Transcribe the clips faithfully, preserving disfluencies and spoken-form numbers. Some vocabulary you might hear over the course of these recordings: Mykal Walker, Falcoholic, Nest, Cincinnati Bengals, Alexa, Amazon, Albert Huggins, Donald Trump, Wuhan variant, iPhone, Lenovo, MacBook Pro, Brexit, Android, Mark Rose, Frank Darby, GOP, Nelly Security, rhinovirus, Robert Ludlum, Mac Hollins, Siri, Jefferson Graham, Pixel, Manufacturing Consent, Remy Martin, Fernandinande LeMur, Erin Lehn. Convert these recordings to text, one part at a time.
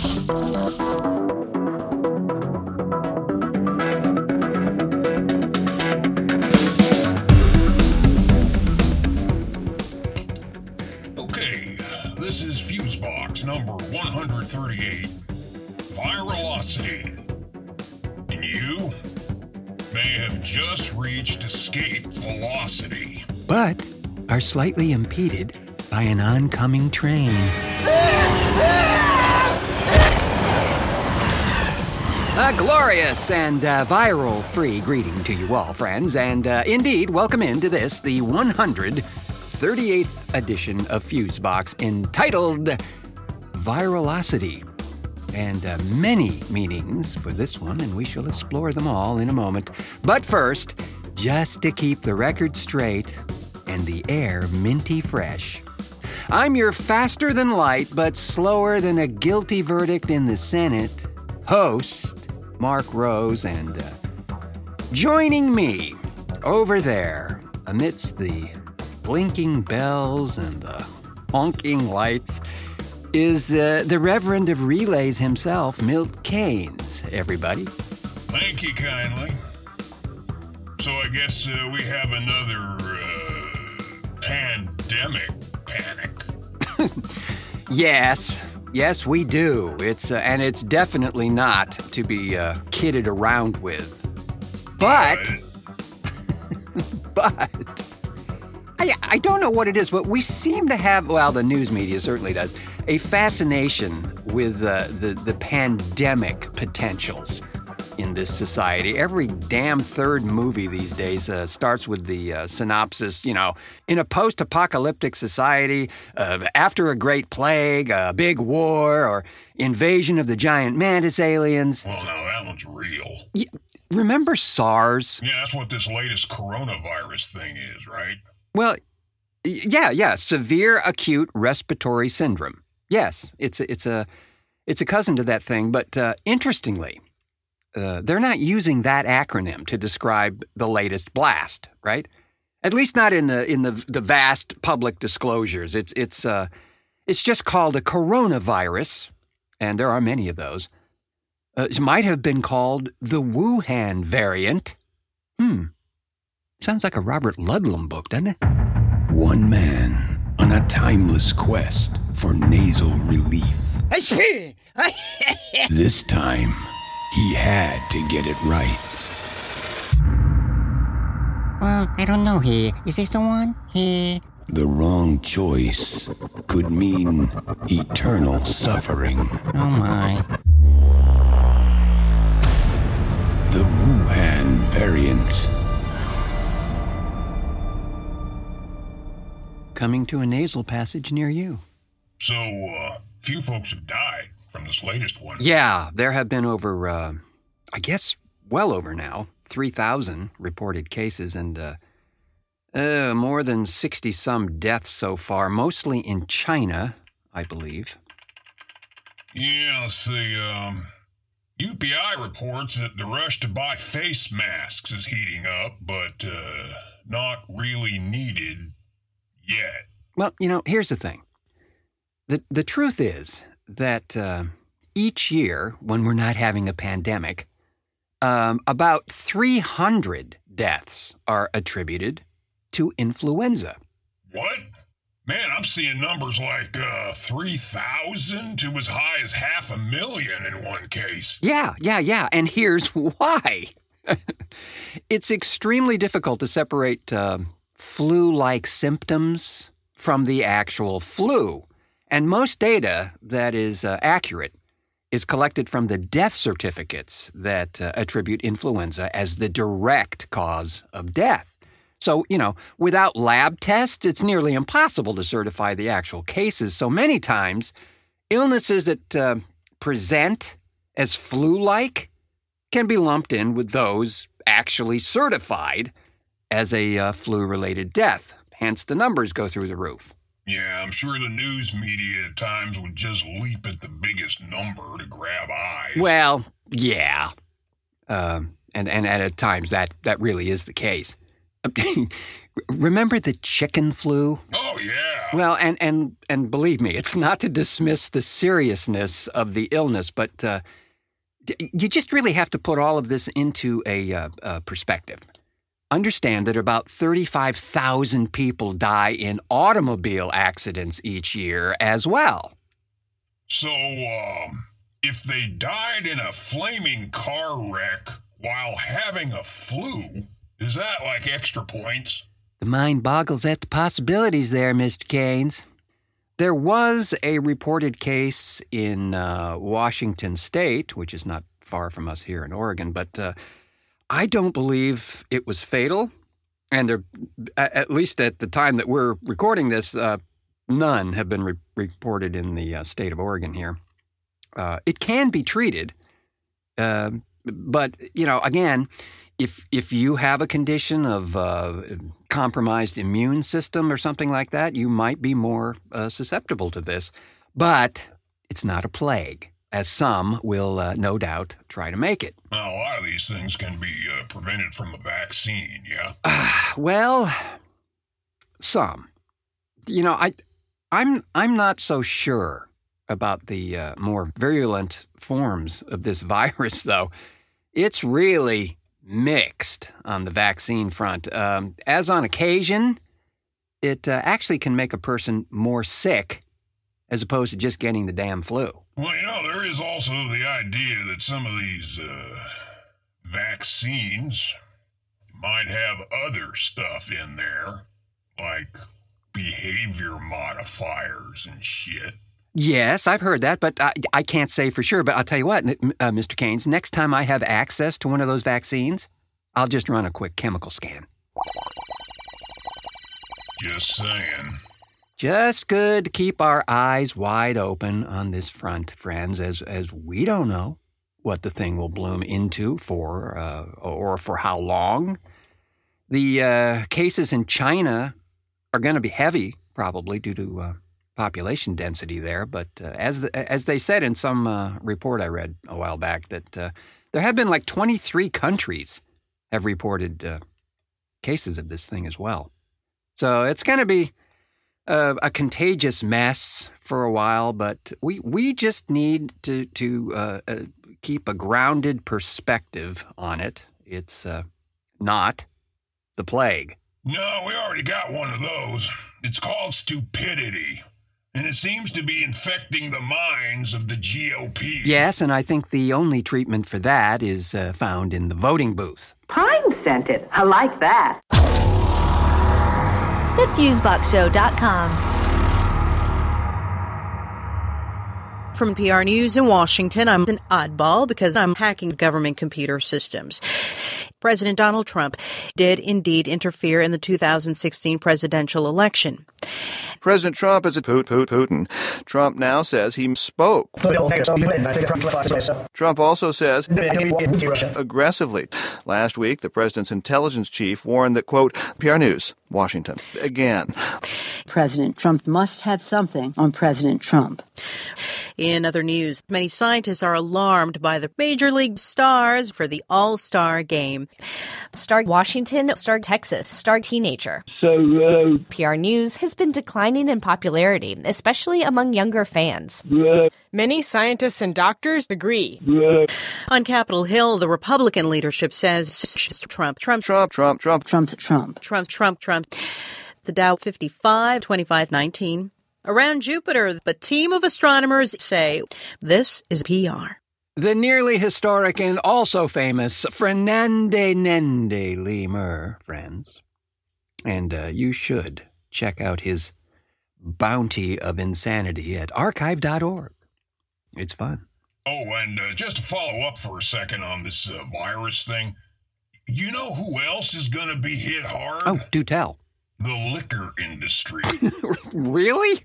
Okay, this is Fusebox number one hundred thirty-eight, Viralocity. And you may have just reached escape velocity, but are slightly impeded by an oncoming train. A glorious and uh, viral-free greeting to you all, friends, and uh, indeed, welcome into this, the one hundred thirty-eighth edition of Fusebox, entitled Viralocity, and uh, many meanings for this one, and we shall explore them all in a moment. But first, just to keep the record straight and the air minty fresh, I'm your faster-than-light but slower-than-a-guilty verdict in the Senate host, Mark Rose, and uh, joining me over there amidst the blinking bells and the honking lights is uh, the Reverend of Relays himself, Milt Kanes, everybody. Thank you kindly. So I guess uh, we have another uh, pandemic panic. Yes. Yes, we do. It's uh, and it's definitely not to be uh, kidded around with. But, but, I, I don't know what it is, but we seem to have, well, the news media certainly does, a fascination with uh, the, the pandemic potentials in this society. Every damn third movie these days uh, starts with the uh, synopsis, you know, in a post-apocalyptic society, uh, after a great plague, a big war, or invasion of the giant mantis aliens. Well, now that one's real. Yeah, remember SARS? Yeah, that's what this latest coronavirus thing is, right? Well, yeah, yeah, severe acute respiratory syndrome. Yes, it's a, it's a, it's a cousin to that thing, but uh, interestingly, Uh, they're not using that acronym to describe the latest blast, right? At least not in the in the, the vast public disclosures. It's it's uh, it's just called a coronavirus, and there are many of those. Uh, it might have been called the Wuhan variant. Hmm. Sounds like a Robert Ludlum book, doesn't it? One man on a timeless quest for nasal relief. This time, he had to get it right. Well, I don't know here. Is this the one? Here. The wrong choice could mean eternal suffering. Oh my. The Wuhan variant. Coming to a nasal passage near you. So, uh, few folks have died from this latest one. Yeah, there have been over, uh, I guess, well over now, three thousand reported cases and uh, uh, more than sixty-some deaths so far, mostly in China, I believe. Yeah, let's see. Um, U P I reports that the rush to buy face masks is heating up, but uh, not really needed yet. Well, you know, here's the thing. The, the truth is that uh, each year, when we're not having a pandemic, um, about three hundred deaths are attributed to influenza. What? Man, I'm seeing numbers like uh, three thousand to as high as half a million in one case. Yeah, yeah, yeah. And here's why. It's extremely difficult to separate uh, flu-like symptoms from the actual flu. And most data that is uh, accurate is collected from the death certificates that uh, attribute influenza as the direct cause of death. So, you know, without lab tests, it's nearly impossible to certify the actual cases. So many times, illnesses that uh, present as flu-like can be lumped in with those actually certified as a uh, flu-related death. Hence, the numbers go through the roof. Yeah, I'm sure the news media at times would just leap at the biggest number to grab eyes. Well, yeah. Uh, and, and at times, that, that really is the case. Remember the chicken flu? Oh, yeah. Well, and, and, and believe me, it's not to dismiss the seriousness of the illness, but uh, d- you just really have to put all of this into a uh, uh, perspective. Understand that about thirty-five thousand people die in automobile accidents each year as well. So, um, if they died in a flaming car wreck while having a flu, is that like extra points? The mind boggles at the possibilities there, Mister Kanes. There was a reported case in uh, Washington State, which is not far from us here in Oregon, but uh, I don't believe it was fatal. And there, at least at the time that we're recording this, uh, none have been re- reported in the uh, state of Oregon here. Uh, it can be treated, uh, but, you know, again, If if you have a condition of uh, compromised immune system or something like that, you might be more uh, susceptible to this. But it's not a plague, as some will uh, no doubt try to make it. Now, a lot of these things can be uh, prevented from a vaccine, yeah? Uh, well, some. You know, I, I'm, I'm not so sure about the uh, more virulent forms of this virus, though. It's really mixed on the vaccine front. Um, as on occasion, it uh, actually can make a person more sick as opposed to just getting the damn flu. Well, you know, there is also the idea that some of these uh, vaccines might have other stuff in there, like behavior modifiers and shit. Yes, I've heard that, but I, I can't say for sure. But I'll tell you what, uh, Mister Kanes, next time I have access to one of those vaccines, I'll just run a quick chemical scan. Just saying. Just good to keep our eyes wide open on this front, friends, as as we don't know what the thing will bloom into for uh, or for how long. The uh, cases in China are going to be heavy, probably, due to Uh, population density there, but uh, as the, as they said in some uh, report I read a while back, that uh, there have been like twenty-three countries have reported uh, cases of this thing as well. So it's going to be uh, a contagious mess for a while, but we we just need to to uh, uh, keep a grounded perspective on it. It's uh, not the plague. No, we already got one of those. It's called stupidity. And it seems to be infecting the minds of the G O P. Yes, and I think the only treatment for that is uh, found in the voting booth. Pine-scented. I like that. the fusebox show dot com. From P R News in Washington, I'm an oddball because I'm hacking government computer systems. President Donald Trump did indeed interfere in the two thousand sixteen presidential election. President Trump is a poot poot Putin. Trump now says he spoke. Trump also says aggressively. Last week, the president's intelligence chief warned that, quote, P R News, Washington, again. President Trump must have something on President Trump. In other news, many scientists are alarmed by the major league stars for the All-Star game. Star Washington, star Texas, star teenager. So, uh, P R News has been declining in popularity, especially among younger fans. Uh, Many scientists and doctors agree. Uh, On Capitol Hill, the Republican leadership says Trump, Trump, Trump, Trump, Trump, Trump, Trump, Trump, Trump, Trump. The Dow fifty-five, twenty-five, nineteen. Around Jupiter, a team of astronomers say this is P R. The nearly historic and also famous Fernandinande LeMur, friends. And uh, you should check out his Bounty of Insanity at archive dot org. It's fun. Oh, and uh, just to follow up for a second on this uh, virus thing, you know who else is going to be hit hard? Oh, do tell. The liquor industry. Really?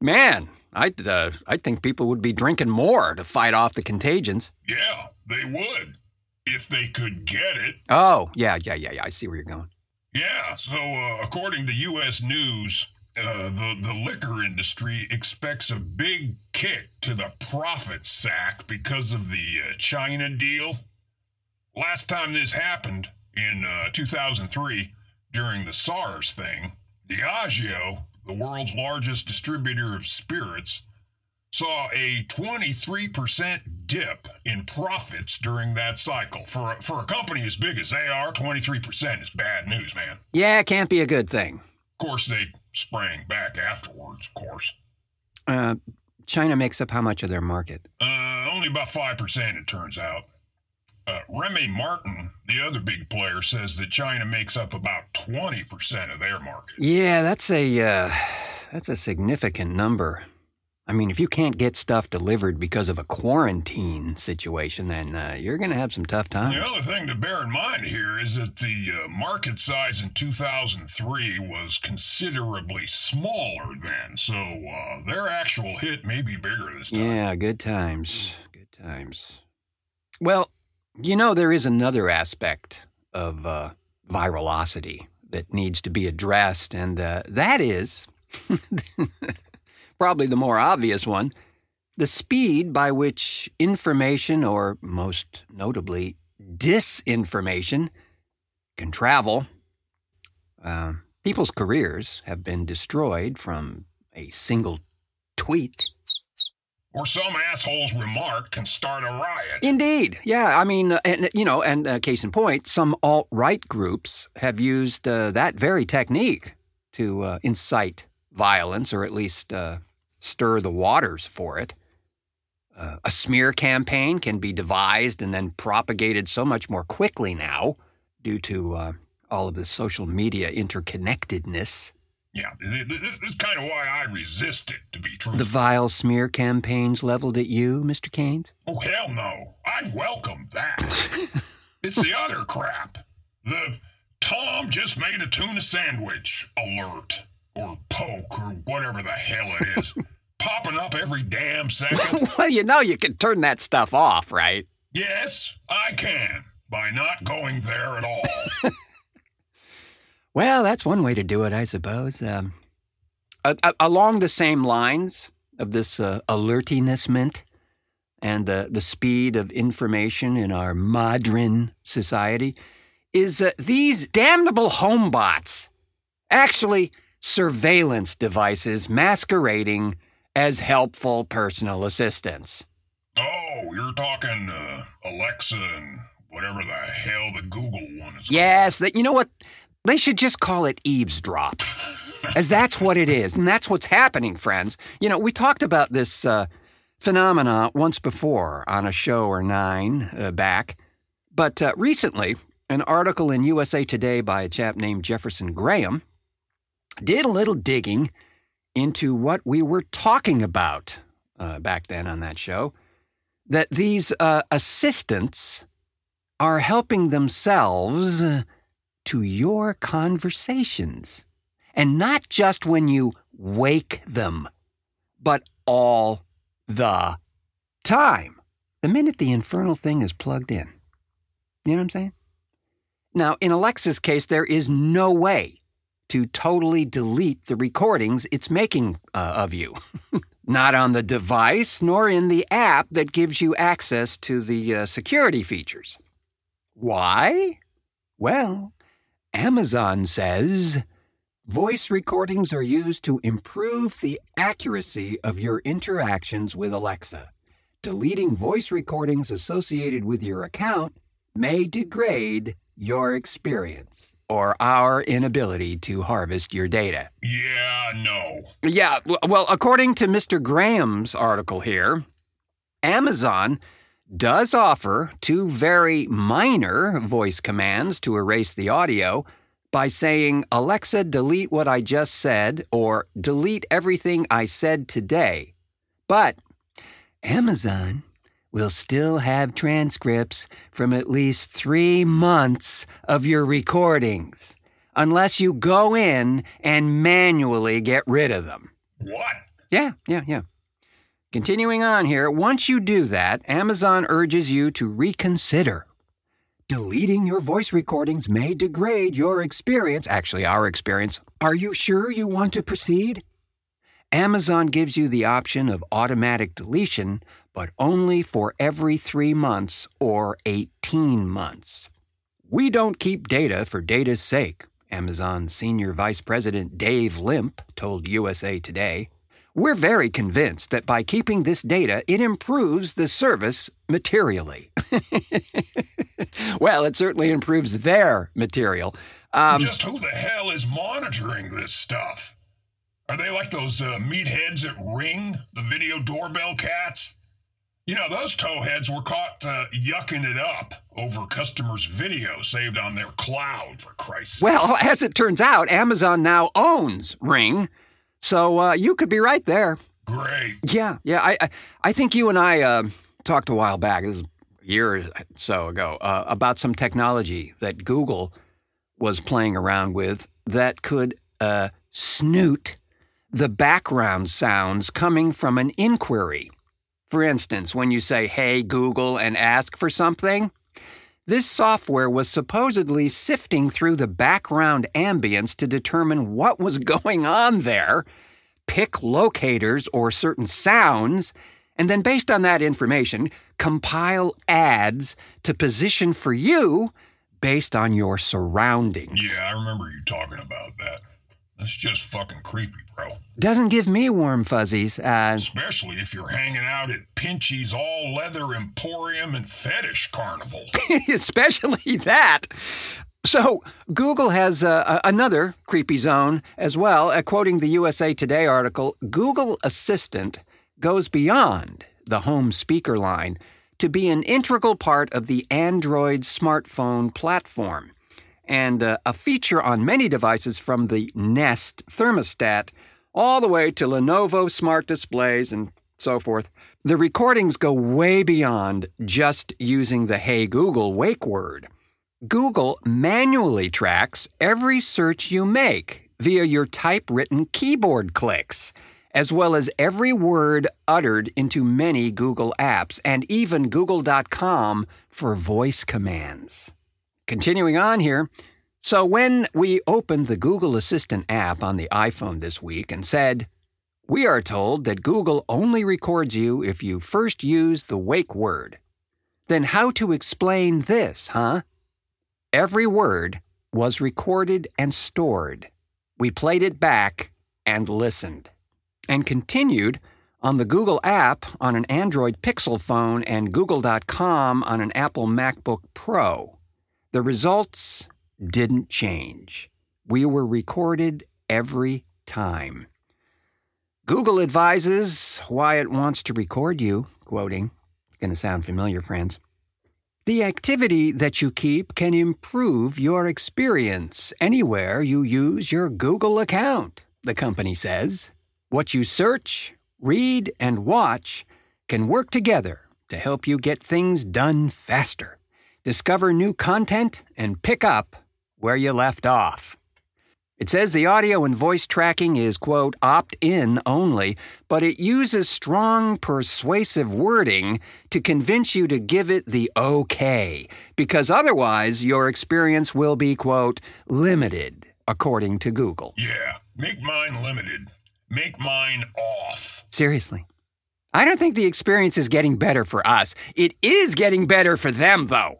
Man, I uh, I think people would be drinking more to fight off the contagions. Yeah, they would, if they could get it. Oh, yeah, yeah, yeah, yeah. I see where you're going. Yeah, so uh, according to U S News, uh, the, the liquor industry expects a big kick to the profit sack because of the uh, China deal. Last time this happened, in uh, two thousand three, during the SARS thing, Diageo the world's largest distributor of spirits, saw a twenty-three percent dip in profits during that cycle. For a, for a company as big as they are, twenty-three percent is bad news, man. Yeah, it can't be a good thing. Of course, they sprang back afterwards, of course. Uh, China makes up how much of their market? Uh, only about five percent, it turns out. Uh, Remy Martin, the other big player, says that China makes up about twenty percent of their market. Yeah, that's a, uh, that's a significant number. I mean, if you can't get stuff delivered because of a quarantine situation, then uh, you're going to have some tough times. The other thing to bear in mind here is that the uh, market size in two thousand three was considerably smaller then, so uh, their actual hit may be bigger this time. Yeah, good times. Good times. Well, you know, there is another aspect of uh, viralocity that needs to be addressed, and uh, that is... probably the more obvious one, the speed by which information, or most notably disinformation, can travel. Uh, people's careers have been destroyed from a single tweet. Or some asshole's remark can start a riot. Indeed. Yeah, I mean, uh, and, you know, and uh, case in point, some alt-right groups have used uh, that very technique to uh, incite violence, or at least uh, stir the waters for it. Uh, a smear campaign can be devised and then propagated so much more quickly now due to uh, all of the social media interconnectedness. Yeah, this is kind of why I resist it, to be true. The vile smear campaigns leveled at you, Mister Kanes? Oh, hell no. I welcome that. It's the other crap. The Tom just made a tuna sandwich alert. Or poke, or whatever the hell it is. Popping up every damn second. Well, you know you can turn that stuff off, right? Yes, I can. By not going there at all. Well, that's one way to do it, I suppose. Um, a- a- along the same lines of this uh, alertinessment and uh, the speed of information in our modern society is uh, these damnable homebots actually... surveillance devices masquerading as helpful personal assistants. Oh, you're talking uh, Alexa and whatever the hell the Google one is. Yes, that, you know what? They should just call it eavesdrop, as that's what it is, and that's what's happening, friends. You know, we talked about this uh, phenomena once before on a show or nine uh, back, but uh, recently, an article in U S A Today by a chap named Jefferson Graham did a little digging into what we were talking about uh, back then on that show, that these uh, assistants are helping themselves to your conversations. And not just when you wake them, but all the time. The minute the infernal thing is plugged in. You know what I'm saying? Now, in Alexa's case, there is no way to totally delete the recordings it's making uh, of you. Not on the device, nor in the app that gives you access to the uh, security features. Why? Well, Amazon says voice recordings are used to improve the accuracy of your interactions with Alexa. Deleting voice recordings associated with your account may degrade your experience. Or our inability to harvest your data. Yeah, no. Yeah, well, according to Mister Graham's article here, Amazon does offer two very minor voice commands to erase the audio by saying, Alexa, delete what I just said, or delete everything I said today. But Amazon will still have transcripts from at least three months of your recordings, unless you go in and manually get rid of them. What? Yeah, yeah, yeah. Continuing on here, once you do that, Amazon urges you to reconsider. Deleting your voice recordings may degrade your experience, actually our experience. Are you sure you want to proceed? Amazon gives you the option of automatic deletion, but only for every three months or eighteen months. We don't keep data for data's sake, Amazon Senior Vice President Dave Limp told U S A Today, "We're very convinced that by keeping this data, it improves the service materially." Well, it certainly improves their material. Um, Just who the hell is monitoring this stuff? Are they like those uh, meatheads at Ring, the video doorbell cats? You know, those towheads were caught uh, yucking it up over customers' video saved on their cloud, for Christ's sake. Well, as it turns out, Amazon now owns Ring, so uh, you could be right there. Great. Yeah, yeah. I, I, I think you and I uh, talked a while back, it was a year or so ago, uh, about some technology that Google was playing around with that could uh, snoot the background sounds coming from an inquiry. For instance, when you say, "Hey, Google," and ask for something, this software was supposedly sifting through the background ambience to determine what was going on there, pick locators or certain sounds, and then based on that information, compile ads to position for you based on your surroundings. Yeah, I remember you talking about that. That's just fucking creepy, bro. Doesn't give me warm fuzzies. Uh, Especially if you're hanging out at Pinchy's All Leather Emporium and Fetish Carnival. Especially that. So Google has uh, another creepy zone as well. Uh, quoting the U S A Today article, Google Assistant goes beyond the home speaker line to be an integral part of the Android smartphone platform, and uh, a feature on many devices from the Nest thermostat all the way to Lenovo smart displays and so forth. The recordings go way beyond just using the "Hey Google" wake word. Google manually tracks every search you make via your typewritten keyboard clicks, as well as every word uttered into many Google apps and even Google dot com for voice commands. Continuing on here, so when we opened the Google Assistant app on the iPhone this week and said, "We are told that Google only records you if you first use the wake word," then how to explain this, huh? Every word was recorded and stored. We played it back and listened, and continued on the Google app on an Android Pixel phone and Google dot com on an Apple MacBook Pro. The results didn't change. We were recorded every time. Google advises why it wants to record you, quoting, going to sound familiar, friends. "The activity that you keep can improve your experience anywhere you use your Google account," the company says. "What you search, read, and watch can work together to help you get things done faster. Discover new content and pick up where you left off." It says the audio and voice tracking is, quote, "opt-in only," but it uses strong, persuasive wording to convince you to give it the okay, because otherwise your experience will be, quote, "limited," according to Google. Yeah, make mine limited. Make mine off. Seriously. I don't think the experience is getting better for us. It is getting better for them, though.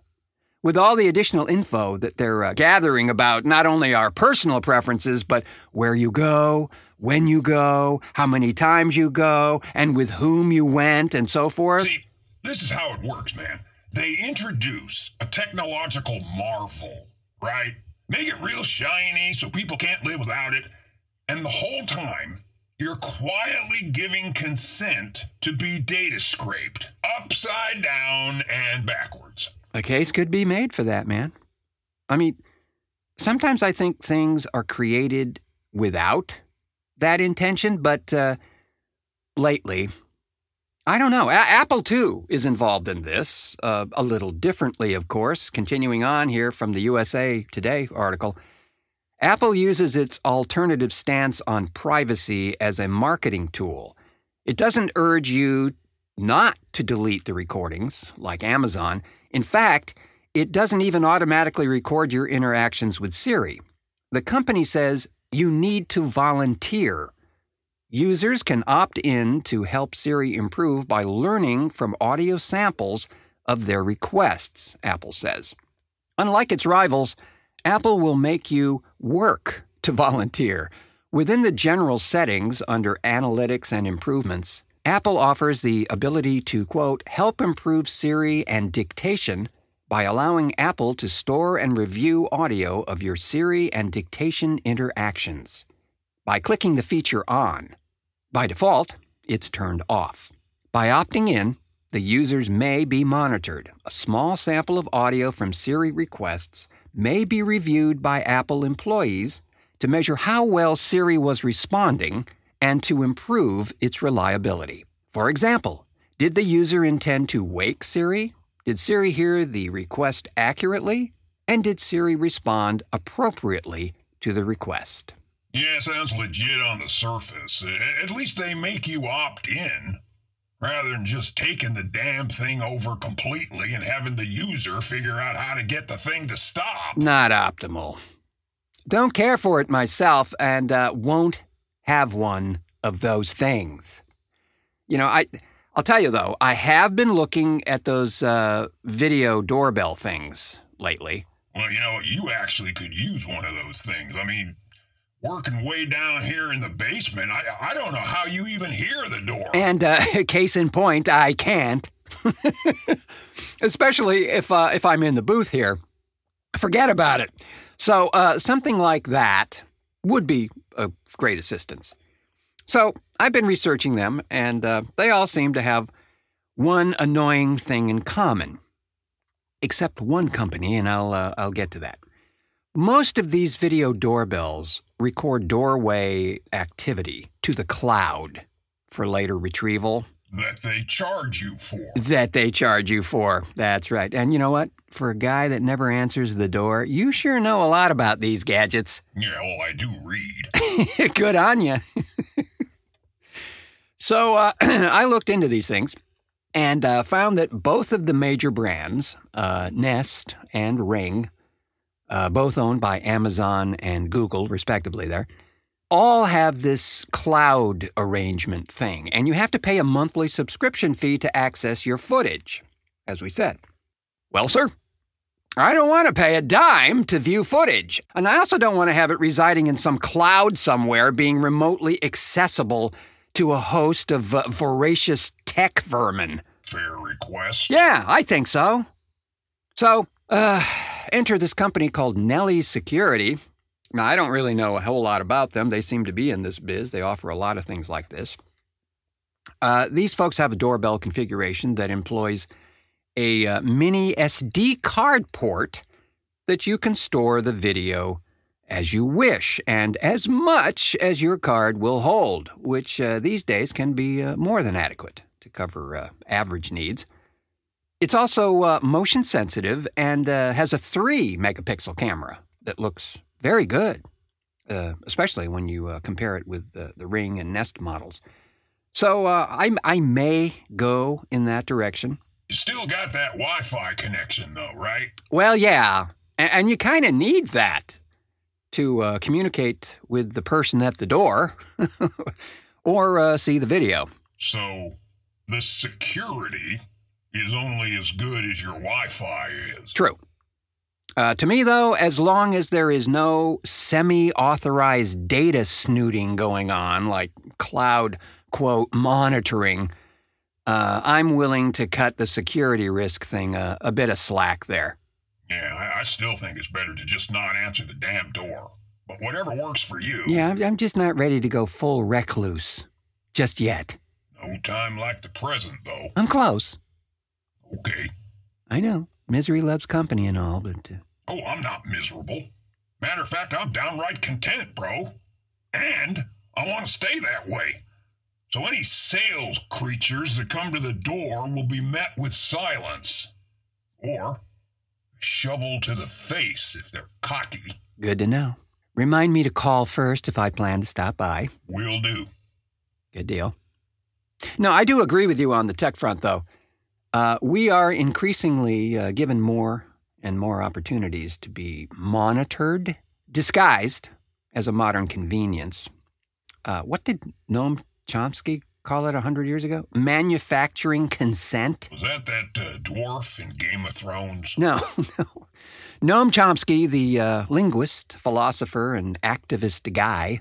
With all the additional info that they're uh, gathering about not only our personal preferences, but where you go, when you go, how many times you go, and with whom you went, and so forth. See, this is how it works, man. They introduce a technological marvel, right? Make it real shiny so people can't live without it. And the whole time, you're quietly giving consent to be data scraped upside down and backwards. A case could be made for that, man. I mean, sometimes I think things are created without that intention, but uh, lately, I don't know. A- Apple, too, is involved in this, uh, a little differently, of course. Continuing on here from the U S A Today article, Apple uses its alternative stance on privacy as a marketing tool. It doesn't urge you not to delete the recordings, like Amazon. In fact, it doesn't even automatically record your interactions with Siri. The company says you need to volunteer. Users can opt in to help Siri improve by learning from audio samples of their requests, Apple says. Unlike its rivals, Apple will make you work to volunteer. Within the general settings under Analytics and Improvements, Apple offers the ability to, quote, help improve Siri and dictation by allowing Apple to store and review audio of your Siri and dictation interactions. By clicking the feature on. By default, it's turned off. By opting in, the users may be monitored. A small sample of audio from Siri requests may be reviewed by Apple employees to measure how well Siri was responding and to improve its reliability. For example, did the user intend to wake Siri? Did Siri hear the request accurately? And did Siri respond appropriately to the request? Yeah, sounds legit on the surface. At least they make you opt in, rather than just taking the damn thing over completely and having the user figure out how to get the thing to stop. Not optimal. Don't care for it myself, and uh, won't have one of those things. You know, I, I'll tell you, though, I have been looking at those uh, video doorbell things lately. Well, you know, you actually could use one of those things. I mean, working way down here in the basement, I, I don't know how you even hear the door. And uh, case in point, I can't. Especially if, uh, if I'm in the booth here. Forget about it. So uh, something like that would be of great assistance. So I've been researching them, and uh, they all seem to have one annoying thing in common, except one company, and I'll uh, I'll get to that. Most of these video doorbells record doorway activity to the cloud for later retrieval. That they charge you for. That they charge you for. That's right. And you know what? For a guy that never answers the door, you sure know a lot about these gadgets. Yeah, well, I do read. Good on you. So uh, I looked into these things and uh, found that both of the major brands, uh, Nest and Ring, uh, both owned by Amazon and Google, respectively there, all have this cloud arrangement thing, and you have to pay a monthly subscription fee to access your footage, as we said. Well, sir, I don't want to pay a dime to view footage, and I also don't want to have it residing in some cloud somewhere being remotely accessible to a host of uh, voracious tech vermin. Fair request. Yeah, I think so. So, uh, enter this company called Nelly Security. Now, I don't really know a whole lot about them. They seem to be in this biz. They offer a lot of things like this. Uh, these folks have a doorbell configuration that employs a uh, mini S D card port that you can store the video as you wish, and as much as your card will hold, which uh, these days can be uh, more than adequate to cover uh, average needs. It's also uh, motion sensitive and uh, has a three megapixel camera that looks very good, uh, especially when you uh, compare it with uh, the Ring and Nest models. So uh, I, I may go in that direction. You still got that Wi-Fi connection, though, right? Well, yeah, and, and you kind of need that to uh, communicate with the person at the door or uh, see the video. So the security is only as good as your Wi-Fi is. True. Uh, to me, though, as long as there is no semi-authorized data snooting going on, like cloud, quote, monitoring, uh, I'm willing to cut the security risk thing a, a bit of slack there. Yeah, I still think it's better to just not answer the damn door. But whatever works for you. Yeah, I'm just not ready to go full recluse. Just yet. No time like the present, though. I'm close. Okay. I know. Misery loves company and all, but... Uh... Oh, I'm not miserable. Matter of fact, I'm downright content, bro. And I want to stay that way. So any sales creatures that come to the door will be met with silence. Or... shovel to the face if they're cocky. Good to know. Remind me to call first if I plan to stop by. Will do. Good deal. No, I do agree with you on the tech front, though. Uh, we are increasingly uh, given more and more opportunities to be monitored, disguised as a modern convenience. Uh, what did Noam Chomsky call it one hundred years ago? Manufacturing consent? Was that that uh, dwarf in Game of Thrones? No, no. Noam Chomsky, the uh, linguist, philosopher, and activist guy,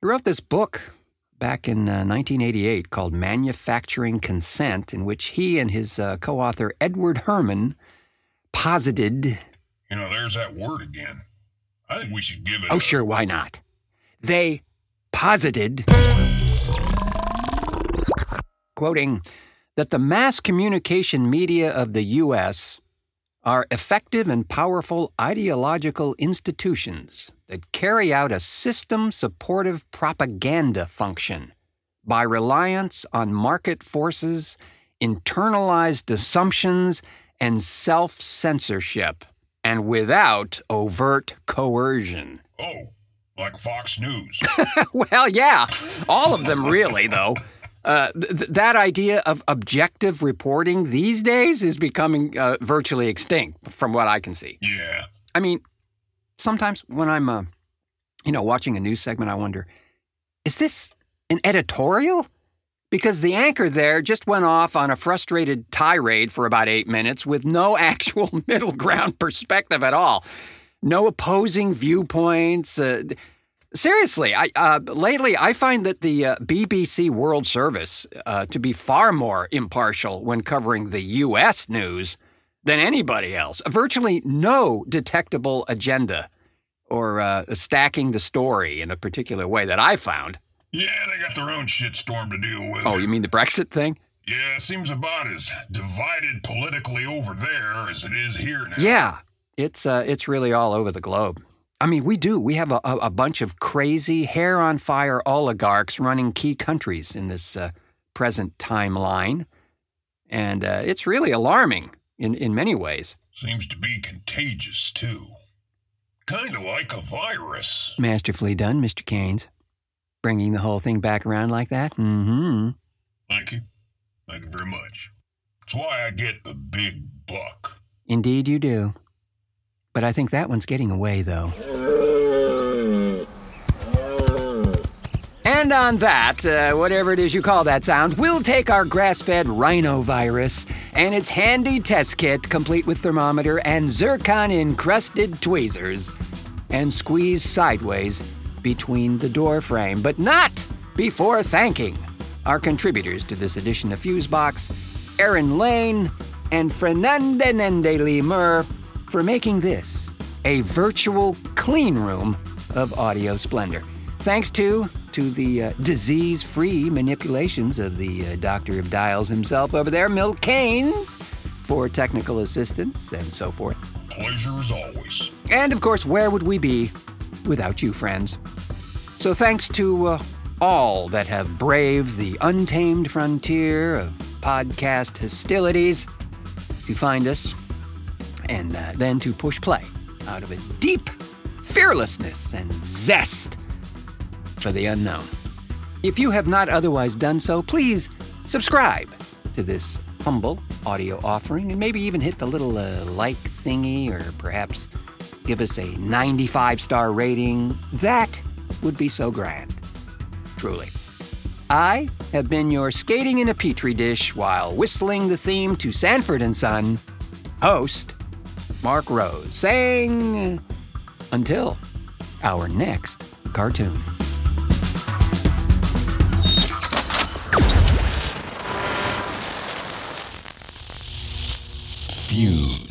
he wrote this book back in uh, nineteen eighty-eight called Manufacturing Consent, in which he and his uh, co-author Edward Herman posited... You know, there's that word again. I think we should give it... Oh, up. Sure, why not? They posited, quoting, that the mass communication media of the U S are effective and powerful ideological institutions that carry out a system-supportive propaganda function by reliance on market forces, internalized assumptions, and self-censorship, and without overt coercion. Oh, like Fox News. Well, yeah. All of them, really, though. Uh, th- that idea of objective reporting these days is becoming uh, virtually extinct, from what I can see. Yeah. I mean... Sometimes when I'm, uh, you know, watching a news segment, I wonder, is this an editorial? Because the anchor there just went off on a frustrated tirade for about eight minutes with no actual middle ground perspective at all. No opposing viewpoints. Uh, seriously, I uh, lately I find that the uh, B B C World Service uh, to be far more impartial when covering the U S news than anybody else. Virtually no detectable agenda or uh, stacking the story in a particular way that I found. Yeah, they got their own shitstorm to deal with. Oh, you mean the Brexit thing? Yeah, it seems about as divided politically over there as it is here now. Yeah, it's uh, it's really all over the globe. I mean, we do. We have a, a bunch of crazy, hair-on-fire oligarchs running key countries in this uh, present timeline, and uh, it's really alarming. In, in many ways. Seems to be contagious, too. Kind of like a virus. Masterfully done, Mister Kanes. Bringing the whole thing back around like that? Mm-hmm. Thank you. Thank you very much. That's why I get the big buck. Indeed you do. But I think that one's getting away, though. And on that, uh, whatever it is you call that sound, we'll take our grass-fed rhinovirus and its handy test kit, complete with thermometer and zircon-encrusted tweezers, and squeeze sideways between the door frame, but not before thanking our contributors to this edition of Fusebox, Erin Lehn and Fernandinande LeMur, for making this a virtual clean room of audio splendor. Thanks to... to the uh, disease-free manipulations of the uh, Doctor of Dials himself over there, Milt Kanes, for technical assistance and so forth. Pleasure as always. And, of course, where would we be without you, friends? So thanks to uh, all that have braved the untamed frontier of podcast hostilities to find us, and uh, then to push play out of a deep fearlessness and zest for the unknown. If you have not otherwise done so, please subscribe to this humble audio offering and maybe even hit the little uh, like thingy, or perhaps give us a ninety-five star rating. That would be so grand, truly. I have been your skating in a petri dish while whistling the theme to Sanford and Son host Mark Rose, saying until our next cartoon. You